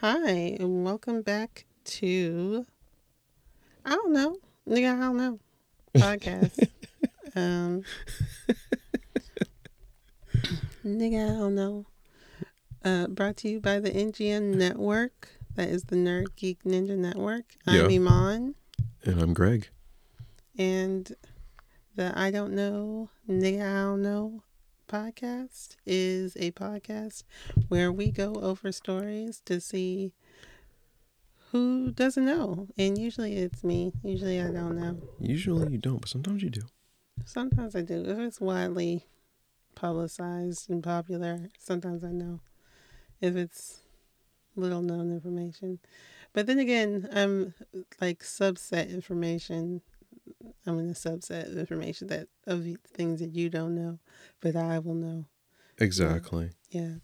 Hi, and welcome back to, I don't know, Nigga, I don't know, podcast. Nigga, I don't know. Brought to you by the NGN Network. That is the Nerd Geek Ninja Network. I'm Iman. And I'm Greg. And the I don't know, Nigga, I don't know podcast is a podcast where we go over stories to see who doesn't know, and usually it's me. Usually I don't know. Usually you don't, but sometimes you do. Sometimes I do. If it's widely publicized and popular, sometimes I know. If it's little known information, but then again, I'm like subset information. I'm in a subset of information that of things that you don't know, but I will know. Exactly. Yeah.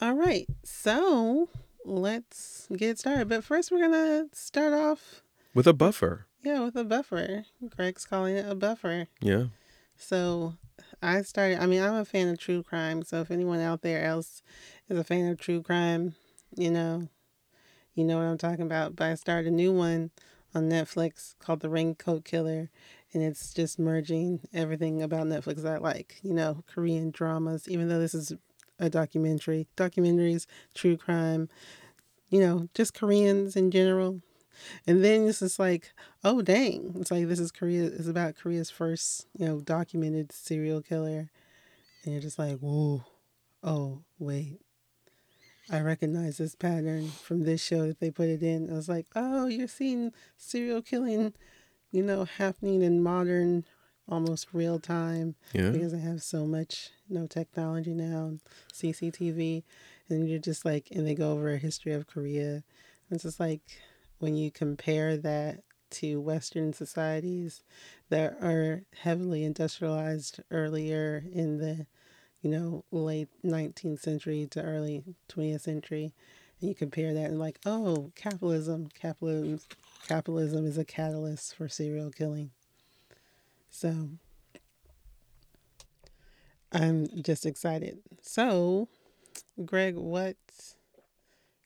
All right. So let's get started. But first, we're gonna start off with a buffer. Yeah, with a buffer. Greg's calling it a buffer. Yeah. So I started. I mean, I'm a fan of true crime. So if anyone out there else is a fan of true crime, you know what I'm talking about. But I started a new one on Netflix called The Raincoat Killer, and it's just merging everything about Netflix I like. You know, Korean dramas, even though this is a documentary, documentaries, true crime, you know, just Koreans in general. And then it's just like, oh, dang. It's like, this is Korea. It's about Korea's first, you know, documented serial killer. And you're just like, whoa, oh, wait. I recognize this pattern from this show that they put it in. I was like, oh, you're seeing serial killing, you know, happening in modern, almost real time. Yeah. Because they have so much, you know, technology now, CCTV. And you're just like, and they go over a history of Korea. It's just like when you compare that to Western societies that are heavily industrialized earlier in the, you know, late 19th century to early 20th century. And you compare that and like, oh, capitalism is a catalyst for serial killing. So I'm just excited. So, Greg, what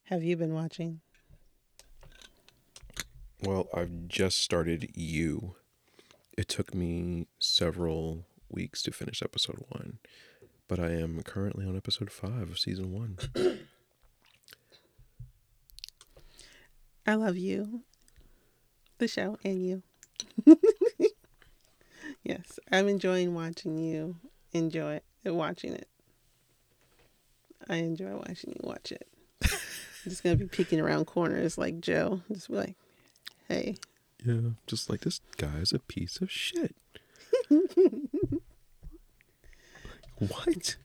have you been watching? Well, I've just started You. It took me several weeks to finish episode 1. But I am currently on episode 5 of season 1. I love You, the show, and you. Yes, I'm enjoying watching you. Enjoy watching it. I enjoy watching you watch it. I'm just going to be peeking around corners like Joe. Just be like, hey. Yeah, just like, this guy's a piece of shit. What?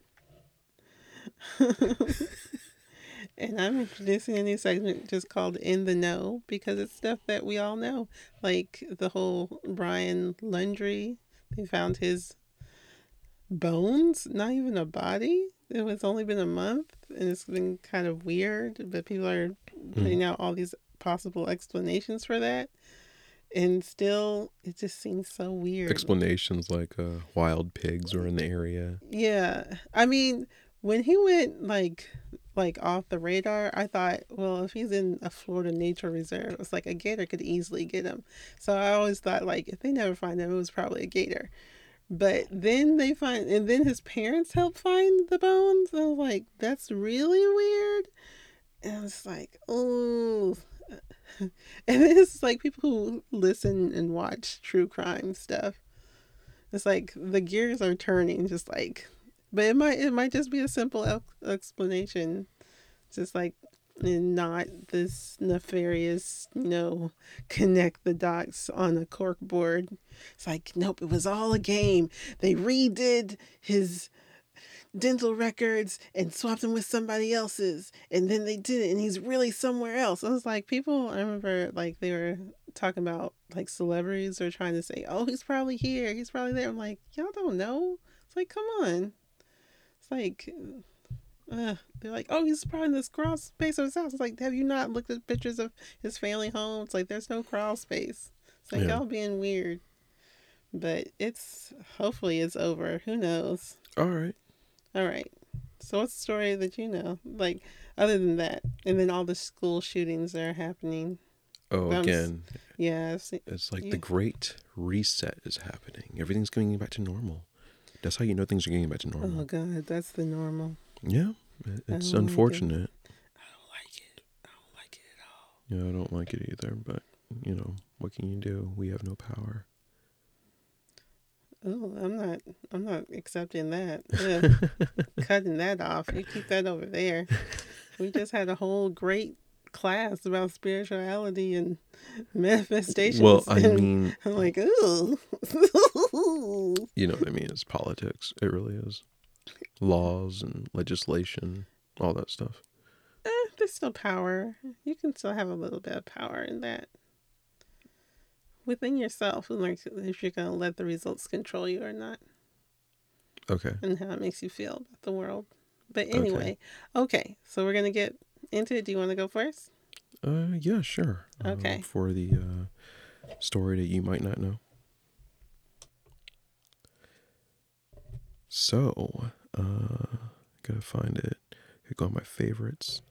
And I'm introducing a new segment just called In the Know, because it's stuff that we all know. Like the whole Brian Lundry, they found his bones, not even a body. It was only been a month, and it's been kind of weird, but people are putting out all these possible explanations for that. And still, it just seems so weird. Explanations like wild pigs were in the area. Yeah. I mean, when he went like off the radar, I thought, well, if he's in a Florida nature reserve, it's like a gator could easily get him. So I always thought, like, if they never find him, it was probably a gator. But then they find, and then his parents help find the bones. And I was like, that's really weird. And it's like, oh. And it's like people who listen and watch true crime stuff, it's like the gears are turning, just like, but it might just be a simple explanation, just like, and not this nefarious, you know, connect the dots on a cork board. It's like, nope, it was all a game. They redid his dental records and swapped them with somebody else's, and then they did it, and he's really somewhere else. I was like, people, I remember, like, they were talking about, like, celebrities are trying to say, oh, he's probably here, he's probably there. I'm like, y'all don't know. It's like, come on. It's like, they're like, oh, he's probably in this crawl space of his house. It's like, have you not looked at pictures of his family home? It's like, there's no crawl space. It's like, y'all being weird. But it's, hopefully it's over. Who knows? All right. So what's the story that you know? Like, other than that. And then all the school shootings that are happening. Oh, again. Yeah. It's like the Great Reset is happening. Everything's going back to normal. That's how you know things are getting back to normal. Oh, God. That's the normal. Yeah. It's unfortunate. I don't like it. I don't like it at all. Yeah, I don't like it either. But, you know, what can you do? We have no power. Oh, I'm not accepting that. Cutting that off. You keep that over there. We just had a whole great class about spirituality and manifestations. Well, I mean, I'm like, ooh. You know what I mean? It's politics. It really is. Laws and legislation, all that stuff. There's still power. You can still have a little bit of power in that. Within yourself, and like if you're going to let the results control you or not. Okay. And how it makes you feel about the world. But anyway, okay, so we're going to get into it. Do you want to go first? Yeah, sure. Okay. For the story that you might not know. So, gotta find it. Gotta go on my favorites.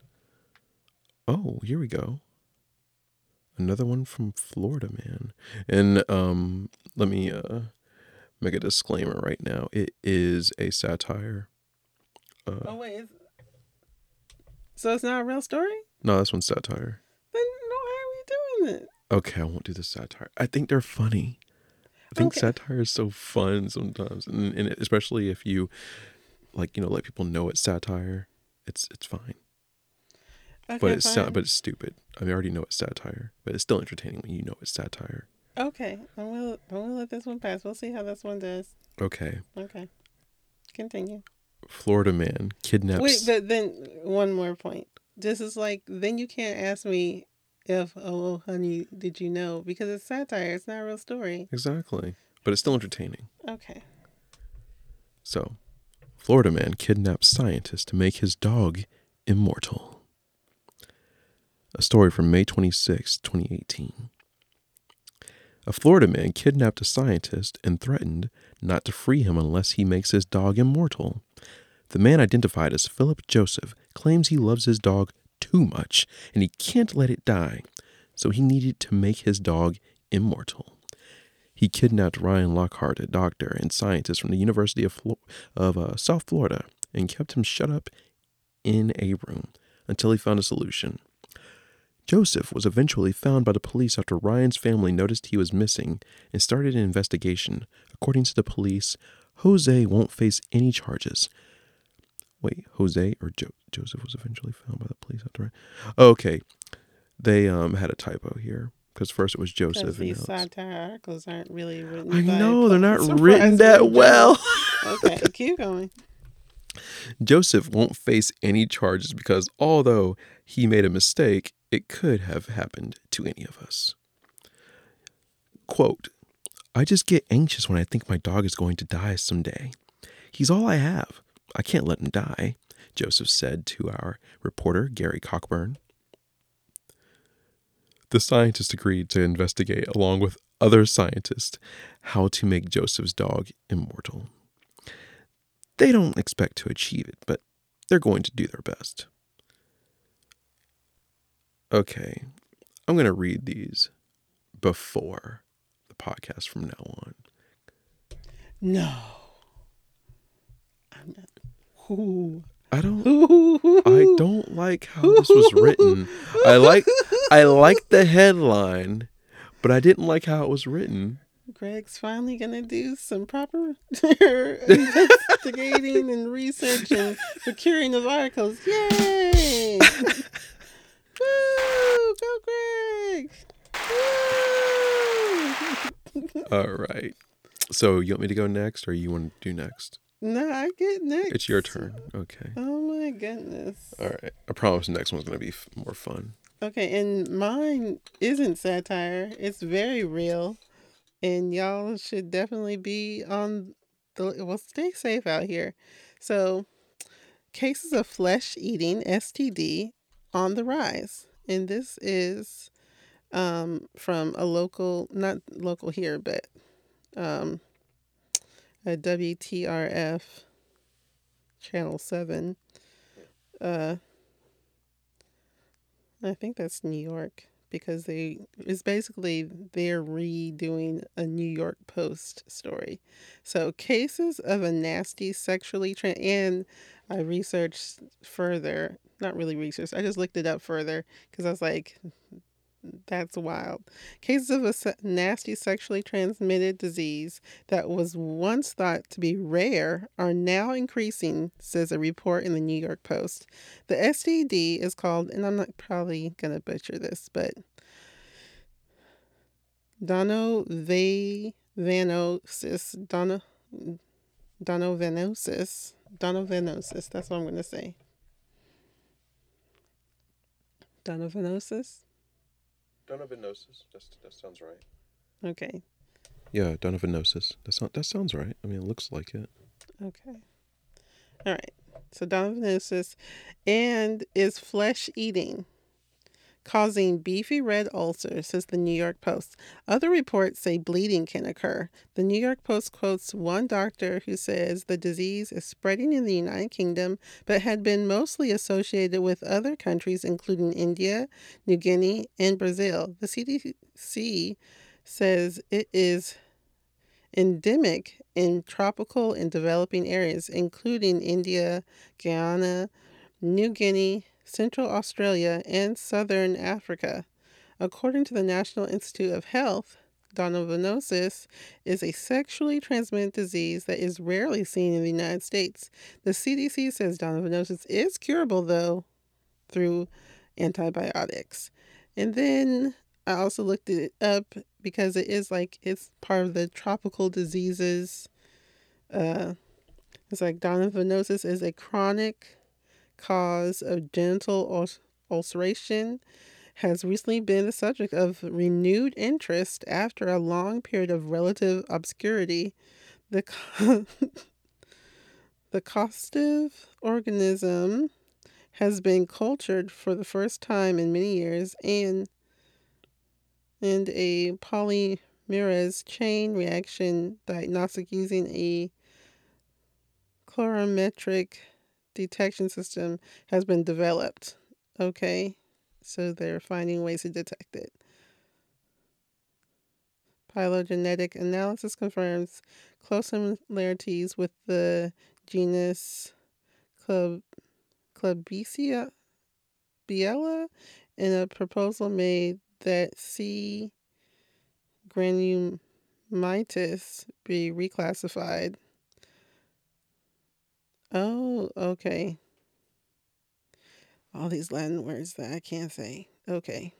Oh, here we go. Another one from Florida, man. And let me make a disclaimer right now. It is a satire. Oh, wait. So it's not a real story? No, this one's satire. Then why are we doing it? Okay, I won't do the satire. I think they're funny. I think satire is so fun sometimes. And especially if you, like, you know, let people know it's satire. It's fine. Okay, but it's stupid. I mean, I already know it's satire, but it's still entertaining when you know it's satire. Okay, I'm gonna let this one pass. We'll see how this one does. Okay. Continue. Florida man kidnaps. Wait, but then one more point. This is like, then you can't ask me if, oh honey, did you know? Because it's satire. It's not a real story. Exactly, but it's still entertaining. Okay. So, Florida man kidnaps scientist to make his dog immortal. A story from May 26, 2018. A Florida man kidnapped a scientist and threatened not to free him unless he makes his dog immortal. The man, identified as Philip Joseph, claims he loves his dog too much and he can't let it die, so he needed to make his dog immortal. He kidnapped Ryan Lockhart, a doctor and scientist from the University of South Florida, and kept him shut up in a room until he found a solution. Joseph was eventually found by the police after Ryan's family noticed he was missing and started an investigation. According to the police, Jose won't face any charges. Wait, Jose or Joseph was eventually found by the police after... Okay, they had a typo here because first it was Joseph. These satire articles aren't really written. I know, they're not written that well. Okay, keep going. Joseph won't face any charges because although he made a mistake, it could have happened to any of us. Quote, I just get anxious when I think my dog is going to die someday. He's all I have. I can't let him die, Joseph said to our reporter, Gary Cockburn. The scientist agreed to investigate, along with other scientists, how to make Joseph's dog immortal. They don't expect to achieve it, but they're going to do their best. Okay, I'm going to read these before the podcast from now on. No. I'm not. Ooh. I don't like how this was written. I like the headline, but I didn't like how it was written. Greg's finally going to do some proper investigating and research and procuring of articles. Yay! Woo! Go Greg! Woo! All right. So you want me to go next or you want to do next? No, I get next. It's your turn. Okay. Oh my goodness. All right. I promise the next one's going to be more fun. Okay. And mine isn't satire. It's very real. And y'all should definitely be on the... Well, stay safe out here. So, cases of flesh-eating, STD, on the rise. And this is from a local... Not local here, but a WTRF Channel 7 I think that's New York, because it's basically they're redoing a New York Post story. So cases of a nasty sexually and I researched further, not really researched, I just looked it up further because I was like, that's wild. Cases of a nasty sexually transmitted disease that was once thought to be rare are now increasing, says a report in the New York Post. The STD is called, and I'm not probably going to butcher this, but Donovanosis. That's what I'm going to say. Donovanosis. That sounds right. Okay. Yeah, donovanosis. That sounds right. I mean, it looks like it. Okay. All right. So donovanosis is flesh-eating, causing beefy red ulcers, says the New York Post. Other reports say bleeding can occur. The New York Post quotes one doctor who says the disease is spreading in the United Kingdom, but had been mostly associated with other countries, including India, New Guinea, and Brazil. The CDC says it is endemic in tropical and developing areas, including India, Guyana, New Guinea, Central Australia, and Southern Africa. According to the National Institute of Health, donovanosis is a sexually transmitted disease that is rarely seen in the United States. The CDC says donovanosis is curable, though, through antibiotics. And then I also looked it up because it's part of the tropical diseases. It's like donovanosis is a chronic cause of genital ulceration, has recently been the subject of renewed interest after a long period of relative obscurity. The causative organism has been cultured for the first time in many years, and a polymerase chain reaction diagnostic using a colorimetric detection system has been developed. Okay, so they're finding ways to detect it. Phylogenetic analysis confirms close similarities with the genus Clabesia biella in a proposal made that C. granumitis be reclassified. Oh, okay. All these Latin words that I can't say. Okay.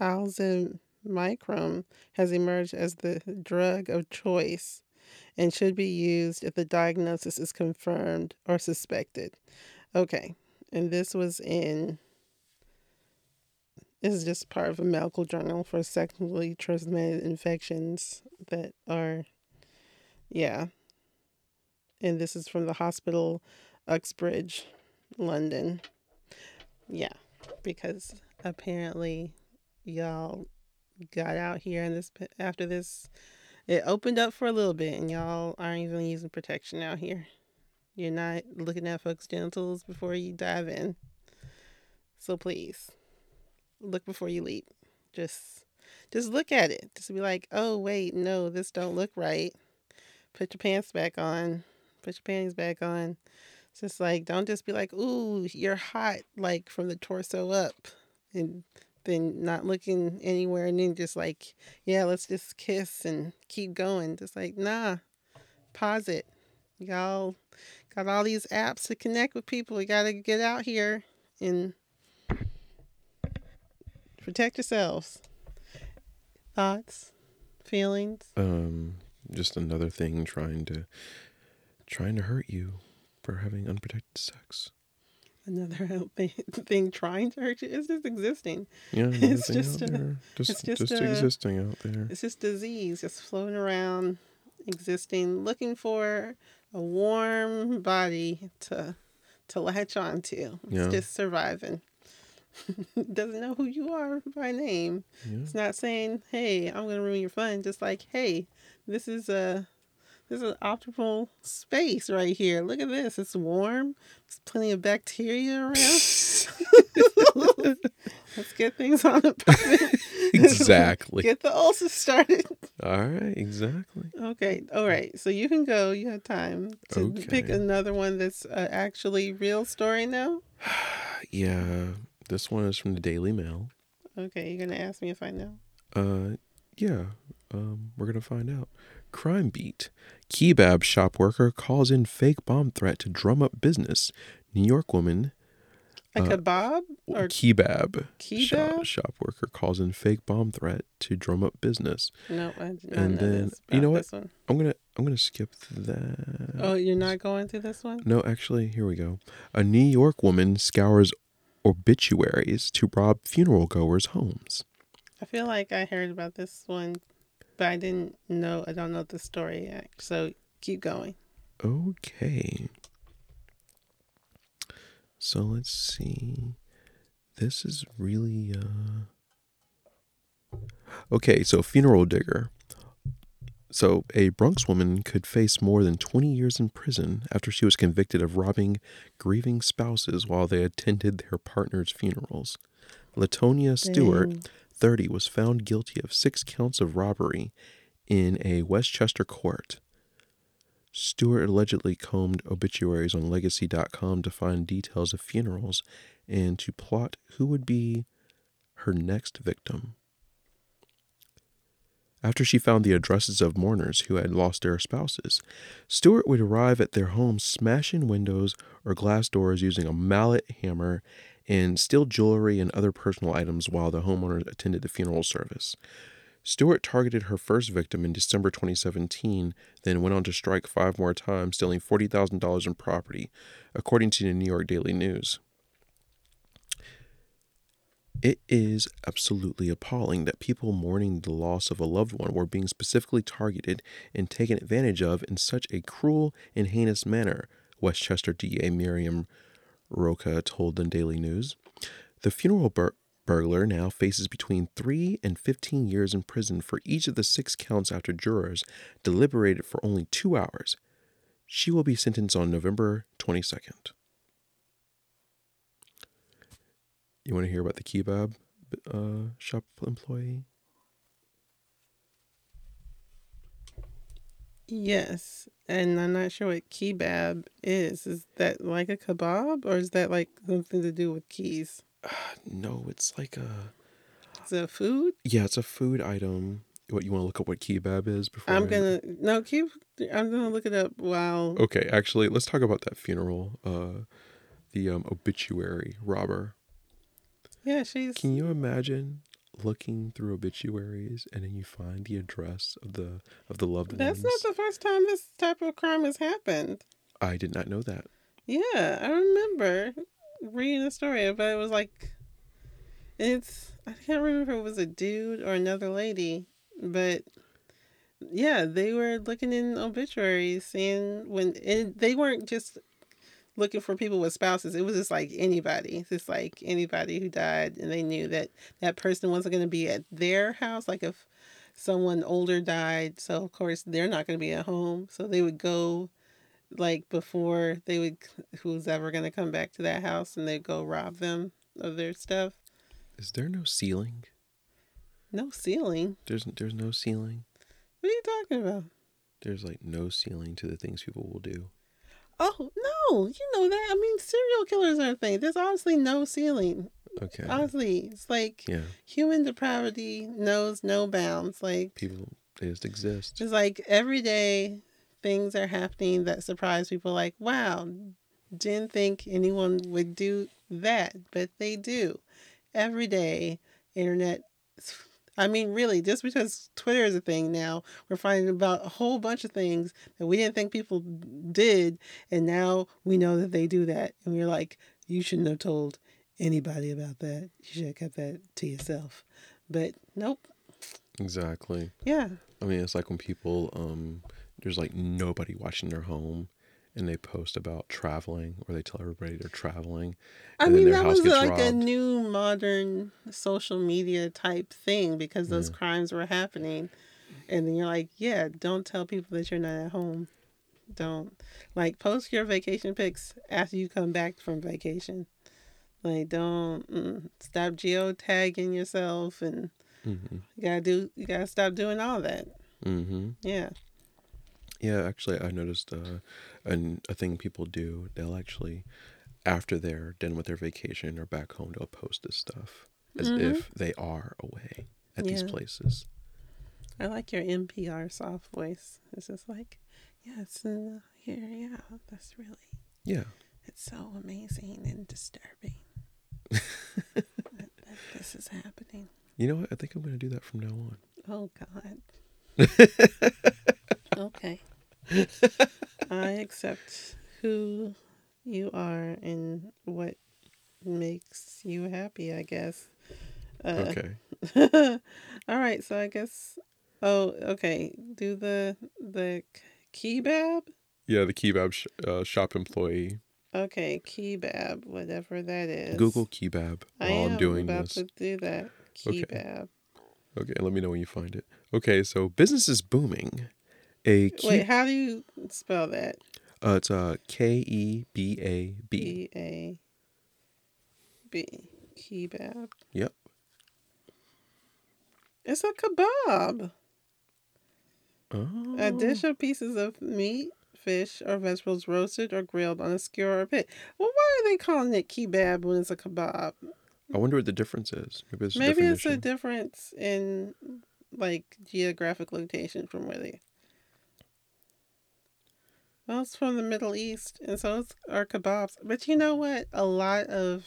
Azithromycin has emerged as the drug of choice and should be used if the diagnosis is confirmed or suspected. Okay. And this was this is just part of a medical journal for sexually transmitted infections that are, yeah. And this is from the hospital, Uxbridge, London. Yeah, because apparently y'all got out here and after this, it opened up for a little bit and y'all aren't even using protection out here. You're not looking at folks' genitals before you dive in. So please, look before you leap. Just look at it. Just be like, oh, wait, no, this don't look right. Put your panties back on. It's just like, don't just be like, ooh, you're hot, like from the torso up. And then not looking anywhere. And then just like, yeah, let's just kiss and keep going. Just like, nah, pause it. Y'all got all these apps to connect with people. You got to get out here and protect yourselves. Thoughts, feelings. Just another thing trying to hurt you for having unprotected sex. Another thing trying to hurt you. It's just existing. Yeah, it's just existing out there. It's just disease, just floating around, existing, looking for a warm body to latch on to. It's just surviving. Doesn't know who you are by name. Yeah. It's not saying, hey, I'm gonna ruin your fun. Just like, hey, this is This is an optimal space right here. Look at this. It's warm. There's plenty of bacteria around. Let's get things on the puppet. Exactly. Get the ulcer started. All right. Exactly. Okay. All right. So you can go. You have time to pick another one that's actually real story now. Yeah. This one is from the Daily Mail. Okay. You're going to ask me if I know? Yeah. We're going to find out. Crime Beat. Kebab shop worker calls in fake bomb threat to drum up business. New York woman. Like a kebab? Or kebab? Shop worker calls in fake bomb threat to drum up business. No, I didn't know this. You know what? I'm gonna skip that. Oh, you're not going through this one? No, actually, here we go. A New York woman scours obituaries to rob funeral goers' homes. I feel like I heard about this one, but I didn't know. I don't know the story yet. So keep going. Okay. So let's see. This is really... Okay, so funeral digger. So a Bronx woman could face more than 20 years in prison after she was convicted of robbing grieving spouses while they attended their partner's funerals. Latonia Stewart, 30, was found guilty of 6 counts of robbery in a Westchester court. Stewart allegedly combed obituaries on Legacy.com to find details of funerals and to plot who would be her next victim. After she found the addresses of mourners who had lost their spouses, Stewart would arrive at their homes smashing windows or glass doors using a mallet, hammer, and steal jewelry and other personal items while the homeowners attended the funeral service. Stewart targeted her first victim in December 2017, then went on to strike 5 more times, stealing $40,000 in property, according to the New York Daily News. It is absolutely appalling that people mourning the loss of a loved one were being specifically targeted and taken advantage of in such a cruel and heinous manner, Westchester DA Miriam Rocha told the Daily News. The funeral burglar now faces between 3 and 15 years in prison for each of the 6 counts after jurors deliberated for only 2 hours. She will be sentenced on November 22nd. You want to hear about the kebab shop employee? Yes, and I'm not sure what kebab is. Is that like a kebab, or is that like something to do with keys? No, it's like a... It's a food? Yeah, it's a food item. What, you want to look up what kebab is before? I'm gonna look it up while... Okay, actually, let's talk about that funeral. The obituary robber. Yeah, she's... Can you imagine looking through obituaries and then you find the address of the loved ones? That's not the first time this type of crime has happened. I did not know that. Yeah, I remember reading a story, but it was like, I can't remember if it was a dude or another lady, but yeah, they were looking in obituaries, seeing they weren't just looking for people with spouses. It was just like anybody, who died, and they knew that person wasn't going to be at their house. Like if someone older died, so of course they're not going to be at home, so they would go like before they would, who's ever going to come back to that house, and they'd go rob them of their stuff. Is there no ceiling? No ceiling? There's no ceiling? What are you talking about? There's like no ceiling to the things people will do. Oh, no. You know that. I mean, serial killers are a thing. There's honestly no ceiling. Okay. Honestly, it's like human depravity knows no bounds. Like people, they just exist. It's like every day things are happening that surprise people, like, wow, didn't think anyone would do that, but they do. Every day, internet, I mean, really, just because Twitter is a thing now, we're finding about a whole bunch of things that we didn't think people did, and now we know that they do that. And we're like, you shouldn't have told anybody about that. You should have kept that to yourself. But nope. Exactly. Yeah. I mean, it's like when people... there's like nobody watching their home, and they post about traveling, or they tell everybody they're traveling. I mean, that was like a new modern social media type thing because those crimes were happening. And then you're like, yeah, don't tell people that you're not at home. Don't. Like, post your vacation pics after you come back from vacation. Like, don't stop geotagging yourself, and you gotta stop doing all that. Mm-hmm. Yeah. Yeah, actually, I noticed a thing people do. They'll actually, after they're done with their vacation or back home, they'll post this stuff as if they are away at these places. I like your NPR soft voice. It's just like, yeah, it's here. Yeah, that's really. Yeah. It's so amazing and disturbing that this is happening. You know what? I think I'm going to do that from now on. Oh, God. Okay. I accept who you are and what makes you happy, I guess. Okay. All right. So I guess. Oh, okay. Do the kebab? Yeah, the kebab shop employee. Okay, kebab, whatever that is. Google kebab while I'm doing this. I am about to do that. Kebab. Okay, let me know when you find it. Okay, so business is booming. Wait, how do you spell that? It's K-E-B-A-B. B-A-B. Kebab. Yep. It's a kebab. Oh. A dish of pieces of meat, fish, or vegetables roasted or grilled on a skewer or pit. Well, why are they calling it kebab when it's a kebab? I wonder what the difference is. Maybe it's a difference in, like, geographic location from where they... Well, it's from the Middle East, and so it's our kebabs. But you know what? A lot of,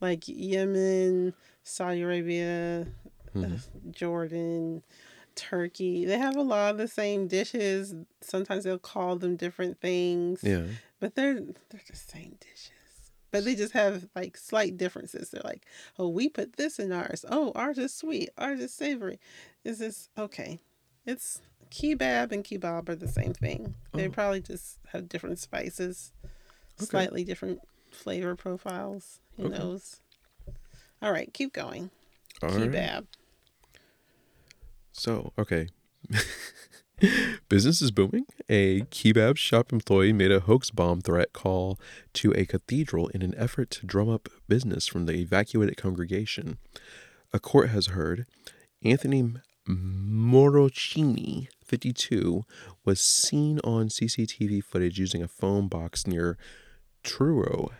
like, Yemen, Saudi Arabia, Jordan, Turkey, they have a lot of the same dishes. Sometimes they'll call them different things. Yeah. But they're the same dishes. But they just have, like, slight differences. They're like, oh, we put this in ours. Oh, ours is sweet. Ours is savory. Is this okay? It's kebab and kebab are the same thing. They probably just have different spices, slightly different flavor profiles. Who knows? All right, keep going. All kebab. Right. So, okay. Business is booming. A kebab shop employee made a hoax bomb threat call to a cathedral in an effort to drum up business from the evacuated congregation. A court has heard Anthony Morrocini, 52, was seen on CCTV footage using a phone box near Truro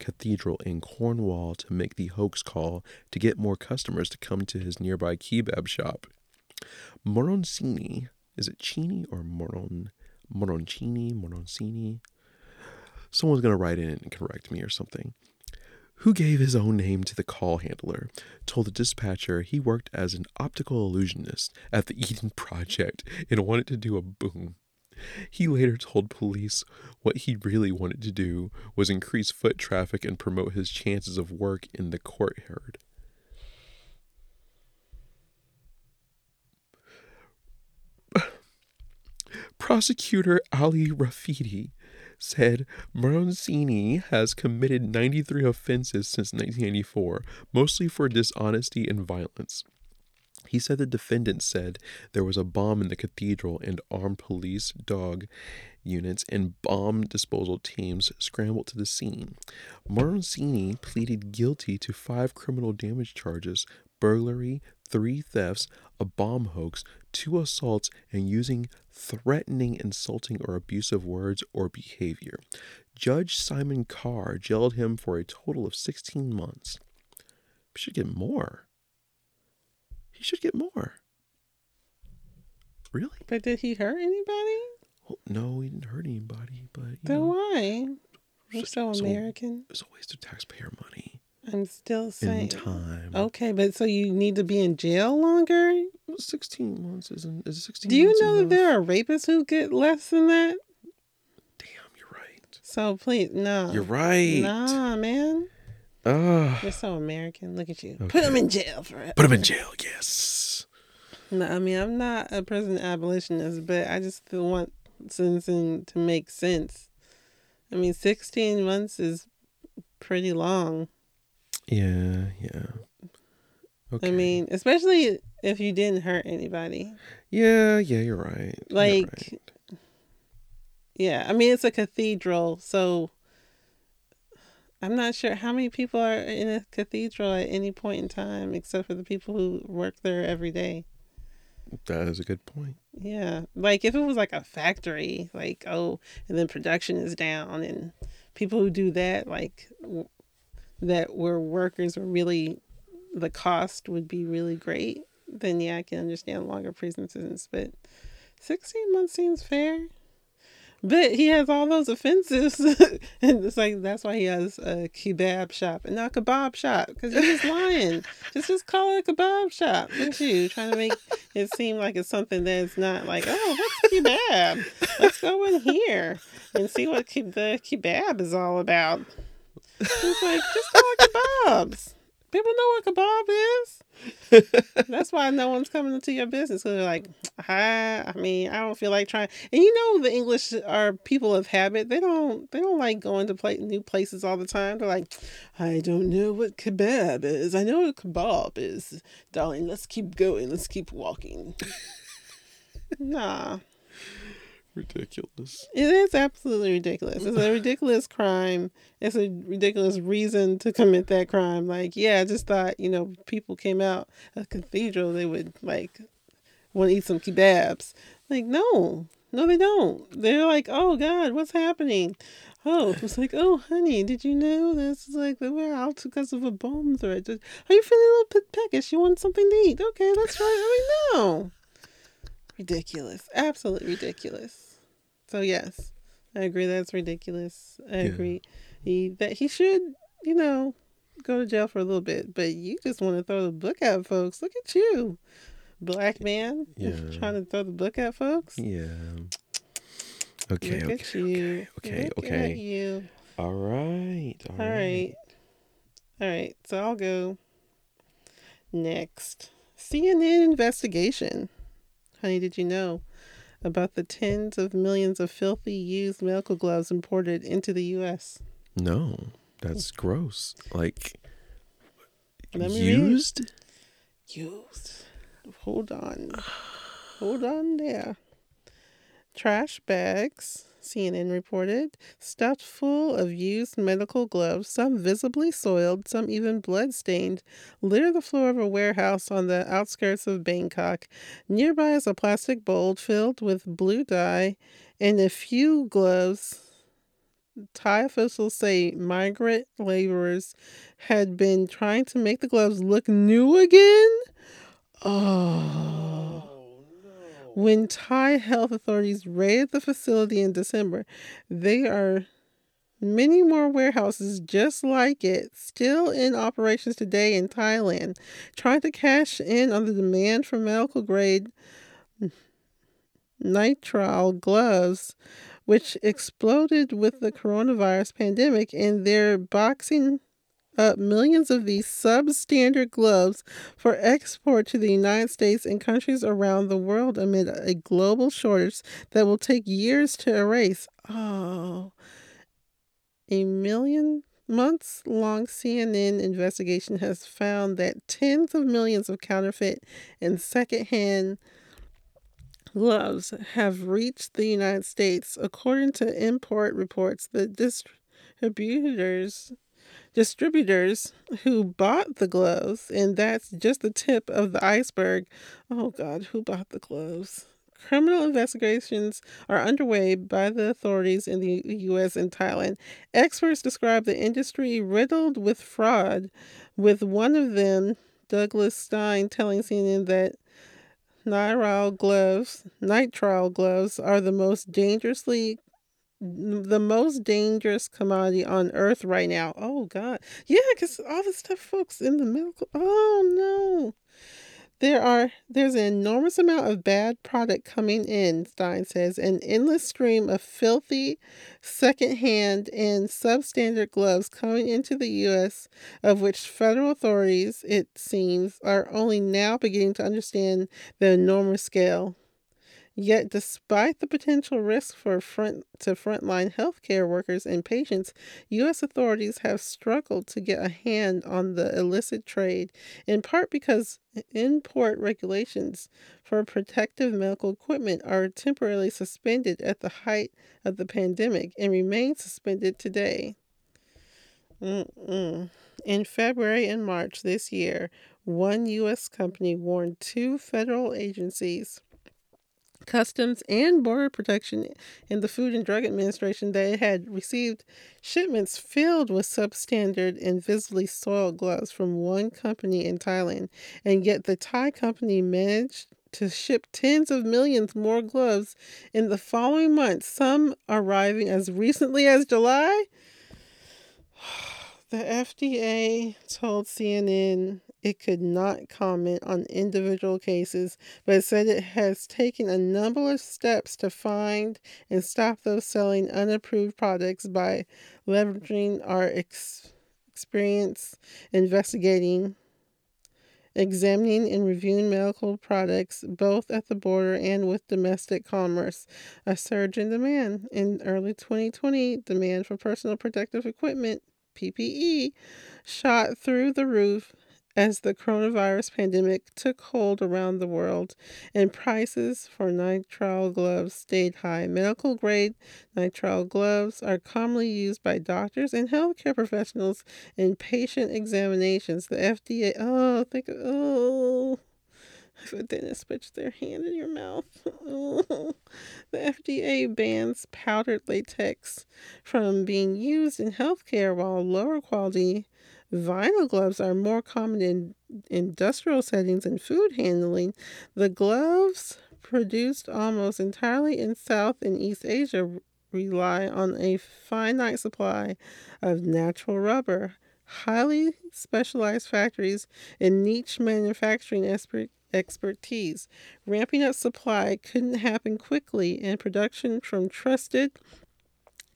Cathedral in Cornwall to make the hoax call to get more customers to come to his nearby kebab shop. Morrocini, is it Chini or Moron? Morrocini? Someone's going to write in and correct me or something. Who gave his own name to the call handler, told the dispatcher he worked as an optical illusionist at the Eden Project and wanted to do a boom. He later told police what he really wanted to do was increase foot traffic and promote his chances of work in the courtyard. Prosecutor Ali Rafidi said Morrocini has committed 93 offenses since 1994, mostly for dishonesty and violence. He said the defendant said there was a bomb in the cathedral and armed police, dog units, and bomb disposal teams scrambled to the scene. Morrocini pleaded guilty to 5 criminal damage charges, burglary, 3 thefts, a bomb hoax, 2 assaults, and using threatening, insulting, or abusive words or behavior. Judge Simon Carr jailed him for a total of 16 months. We should get more. He should get more. Really? But did he hurt anybody? Well, no, he didn't hurt anybody. But then why? We're so American. It's a waste of taxpayer money. I'm still saying. In time. Okay, but so you need to be in jail longer? 16 months is 16 months. Do you know that there are rapists who get less than that? Damn, you're right. So please, no. You're right. Nah, man. You're so American. Look at you. Okay. Put them in jail forever. Put them in jail, yes. No, I mean, I'm not a prison abolitionist, but I just want sentencing to make sense. I mean, 16 months is pretty long. Yeah, yeah. Okay. I mean, especially if you didn't hurt anybody. Yeah, you're right. Yeah, I mean, it's a cathedral, so I'm not sure how many people are in a cathedral at any point in time, except for the people who work there every day. That is a good point. Yeah, like if it was like a factory, like, oh, and then production is down, and people who do that, like, that were workers were really, the cost would be really great, then yeah, I can understand longer prison sentences, but 16 months seems fair. But he has all those offenses, and it's like, that's why he has a kebab shop and not kebab shop, because you're just lying. just call it a kebab shop, aren't you? Trying to make it seem like it's something that's not like, oh, what's kebab? Let's go in here and see what the kebab is all about. It's like, just call it kebabs. People know what kebab is. That's why no one's coming into your business. Because they're like, hi. I mean, I don't feel like trying. And the English are people of habit. They don't like going to new places all the time. They're like, I don't know what kebab is. I know what kebab is. Darling, let's keep going. Let's keep walking. Nah. Ridiculous. It is absolutely ridiculous. It's a ridiculous crime. It's a ridiculous reason to commit that crime. Like, yeah, I just thought, people came out of a cathedral, they would like want to eat some kebabs. Like, no, they don't. They're like, oh God, what's happening? Oh, it's like, oh honey, did you know this is like we're out because of a bomb threat? Are you feeling a little bit peckish? You want something to eat? Okay, let's try. I mean, no. Ridiculous. Absolutely ridiculous. So, yes, I agree. That's ridiculous. I agree that he should, go to jail for a little bit. But you just want to throw the book at folks. Look at you, black man, trying to throw the book at folks. Yeah. Okay. Look at you. Okay. Look at you. All right. All right. So I'll go next. CNN investigation. Honey, did you know about the tens of millions of filthy used medical gloves imported into the U.S.? No, that's gross. Like, used? Used. Hold on there. Trash bags, CNN reported, stuffed full of used medical gloves, some visibly soiled, some even blood-stained, litter the floor of a warehouse on the outskirts of Bangkok. Nearby is a plastic bowl filled with blue dye and a few gloves. Thai officials say migrant laborers had been trying to make the gloves look new again. Oh. When Thai health authorities raided the facility in December, there are many more warehouses just like it still in operations today in Thailand, trying to cash in on the demand for medical grade nitrile gloves, which exploded with the coronavirus pandemic, and they're boxing up millions of these substandard gloves for export to the United States and countries around the world amid a global shortage that will take years to erase. Oh, a months-long CNN investigation has found that tens of millions of counterfeit and secondhand gloves have reached the United States. According to import reports, the distributors who bought the gloves, and that's just the tip of the iceberg. Oh God, who bought the gloves? Criminal investigations are underway by the authorities in the U.S. and Thailand. Experts describe the industry riddled with fraud, with one of them, Douglas Stein, telling CNN that nitrile gloves are the most dangerous commodity on earth right now. Oh God. Yeah, because all the stuff folks in the medical. Oh no. There's an enormous amount of bad product coming in, Stein says, an endless stream of filthy secondhand and substandard gloves coming into the U.S., of which federal authorities, it seems, are only now beginning to understand the enormous scale. Yet, despite the potential risk for frontline healthcare workers and patients, U.S. authorities have struggled to get a hand on the illicit trade, in part because import regulations for protective medical equipment are temporarily suspended at the height of the pandemic and remain suspended today. In February and March this year, one U.S. company warned two federal agencies, Customs and Border Protection and the Food and Drug Administration, that it had received shipments filled with substandard and visibly soiled gloves from one company in Thailand. And yet the Thai company managed to ship tens of millions more gloves in the following months, some arriving as recently as July. The FDA told CNN it could not comment on individual cases, but it said it has taken a number of steps to find and stop those selling unapproved products by leveraging our experience investigating, examining, and reviewing medical products, both at the border and with domestic commerce. A surge in demand. In early 2020, demand for personal protective equipment, PPE, shot through the roof as the coronavirus pandemic took hold around the world, and prices for nitrile gloves stayed high. Medical grade nitrile gloves are commonly used by doctors and healthcare professionals in patient examinations. The FDA, if a dentist puts their hand in your mouth. The FDA bans powdered latex from being used in healthcare, while lower quality vinyl gloves are more common in industrial settings and food handling. The gloves, produced almost entirely in South and East Asia, rely on a finite supply of natural rubber, highly specialized factories, and niche manufacturing expertise. Ramping up supply couldn't happen quickly, and production from trusted,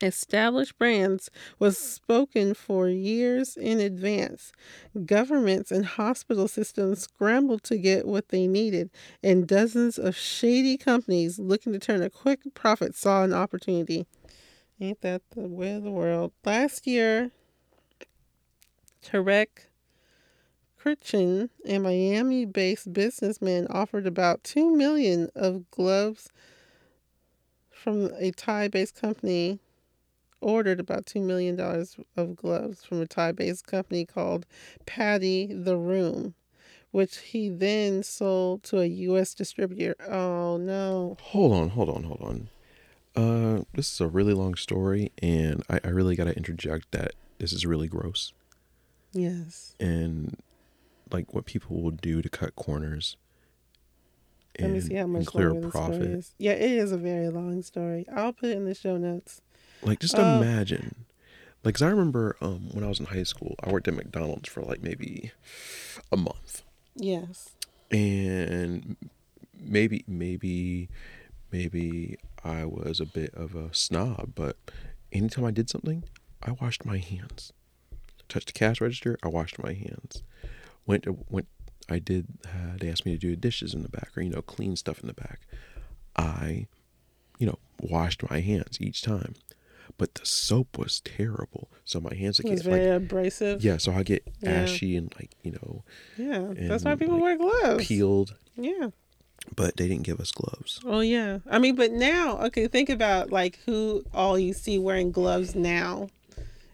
established brands was spoken for years in advance. Governments and hospital systems scrambled to get what they needed, and dozens of shady companies looking to turn a quick profit saw an opportunity. Ain't that the way of the world? Last year, Tarek Kirchin, a Miami-based businessman, offered about 2 million of gloves from a Thai-based company, ordered about $2 million of gloves from a Thai-based company called Patty the Room, which he then sold to a U.S. distributor. Oh, no. Hold on. This is a really long story, and I really got to interject that this is really gross. Yes. And like what people will do to cut corners and, clear profit. Yeah, it is a very long story. I'll put it in the show notes. Like, just imagine. Like, because I remember when I was in high school, I worked at McDonald's for like maybe a month. Yes. And maybe I was a bit of a snob, but anytime I did something, I washed my hands. Touched the cash register, I washed my hands. They asked me to do dishes in the back, or, clean stuff in the back. I, washed my hands each time. But the soap was terrible, so my hands would get very abrasive. Yeah, so I get ashy and Yeah, that's why people wear gloves. Peeled. Yeah. But they didn't give us gloves. Oh yeah, but now, okay, think about like who all you see wearing gloves now,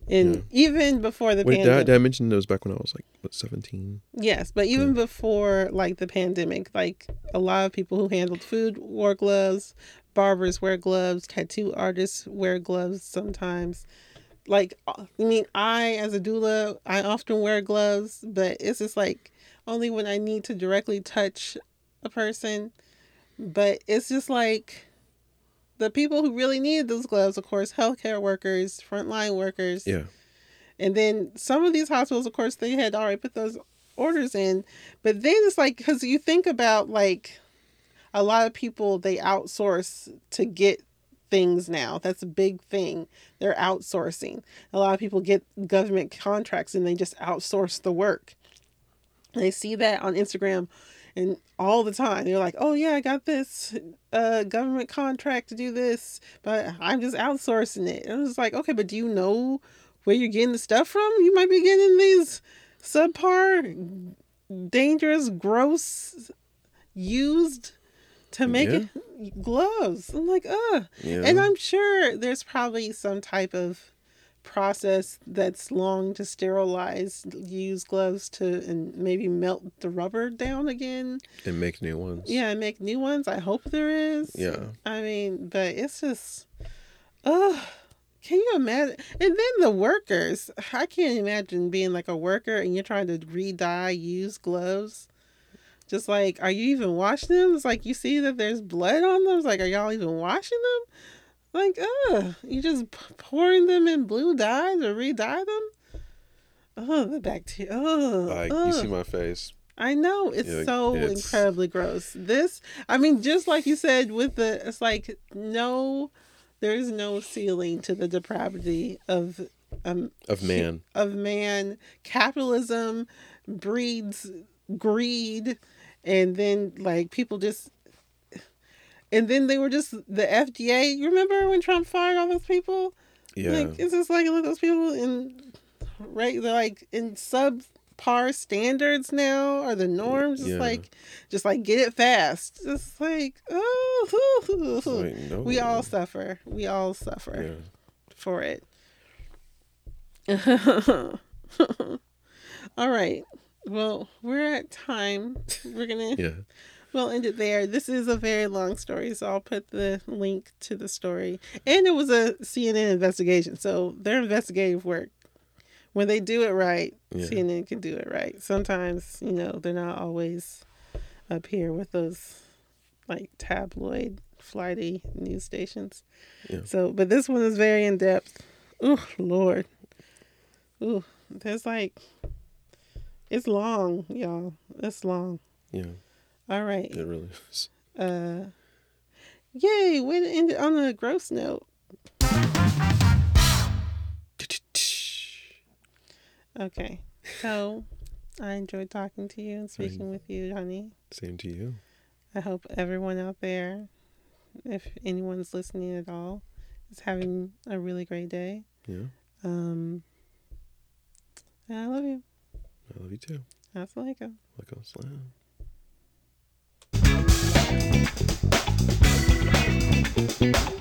and even before the pandemic. Did I mention those back when I was like 17? Yes, but even before like the pandemic, like a lot of people who handled food wore gloves. Barbers wear gloves, tattoo artists wear gloves sometimes. Like, I, as a doula, I often wear gloves, but it's just like only when I need to directly touch a person. But it's just like the people who really need those gloves, of course, healthcare workers, frontline workers. Yeah. And then some of these hospitals, of course, they had already put those orders in. But then it's like, because you think about like, a lot of people, they outsource to get things now. That's a big thing. They're outsourcing. A lot of people get government contracts and they just outsource the work. And they see that on Instagram And all the time, they're like, oh, yeah, I got this government contract to do this, but I'm just outsourcing it. And it's like, okay, but do you know where you're getting the stuff from? You might be getting these subpar, dangerous, gross, used to make it gloves. I'm like, ugh. Yeah. And I'm sure there's probably some type of process that's long to sterilize used gloves to and maybe melt the rubber down again and make new ones. Yeah, and make new ones. I hope there is. Yeah. I mean, but it's just, can you imagine? And then the workers. I can't imagine being like a worker and you're trying to re-dye used gloves. Just like, are you even washing them? It's like you see that there's blood on them. It's like, are y'all even washing them? Like, you just pouring them in blue dyes or re-dye them? Oh, the bacteria. You see my face. I know. It's incredibly gross. This, I mean, just like you said with the, it's like, no, there's no ceiling to the depravity of man. Of man. Capitalism breeds greed. And then, like, people just... And then they were just the FDA. You remember when Trump fired all those people? Yeah. Like, it's just like, look at those people they're like in subpar standards now or the norms. Yeah. Just like get it fast. Just like, oh, no. We all suffer. Yeah. For it. All right. Well, we're at time. We're going to. Yeah. We'll end it there. This is a very long story, so I'll put the link to the story. And it was a CNN investigation, so their investigative work, when they do it right, yeah. CNN can do it right. Sometimes, they're not always up here with those, like, tabloid, flighty news stations. Yeah. So, but this one is very in-depth. Ooh, Lord. Ooh, there's, like, it's long, y'all. It's long. Yeah. All right. It really is. Yay! Way to end it on a gross note. Okay. So, I enjoyed talking to you and speaking with you, honey. Same to you. I hope everyone out there, if anyone's listening at all, is having a really great day. Yeah. I love you. I love you too. Assalamualaikum. Waalaikumsalam. Thank you.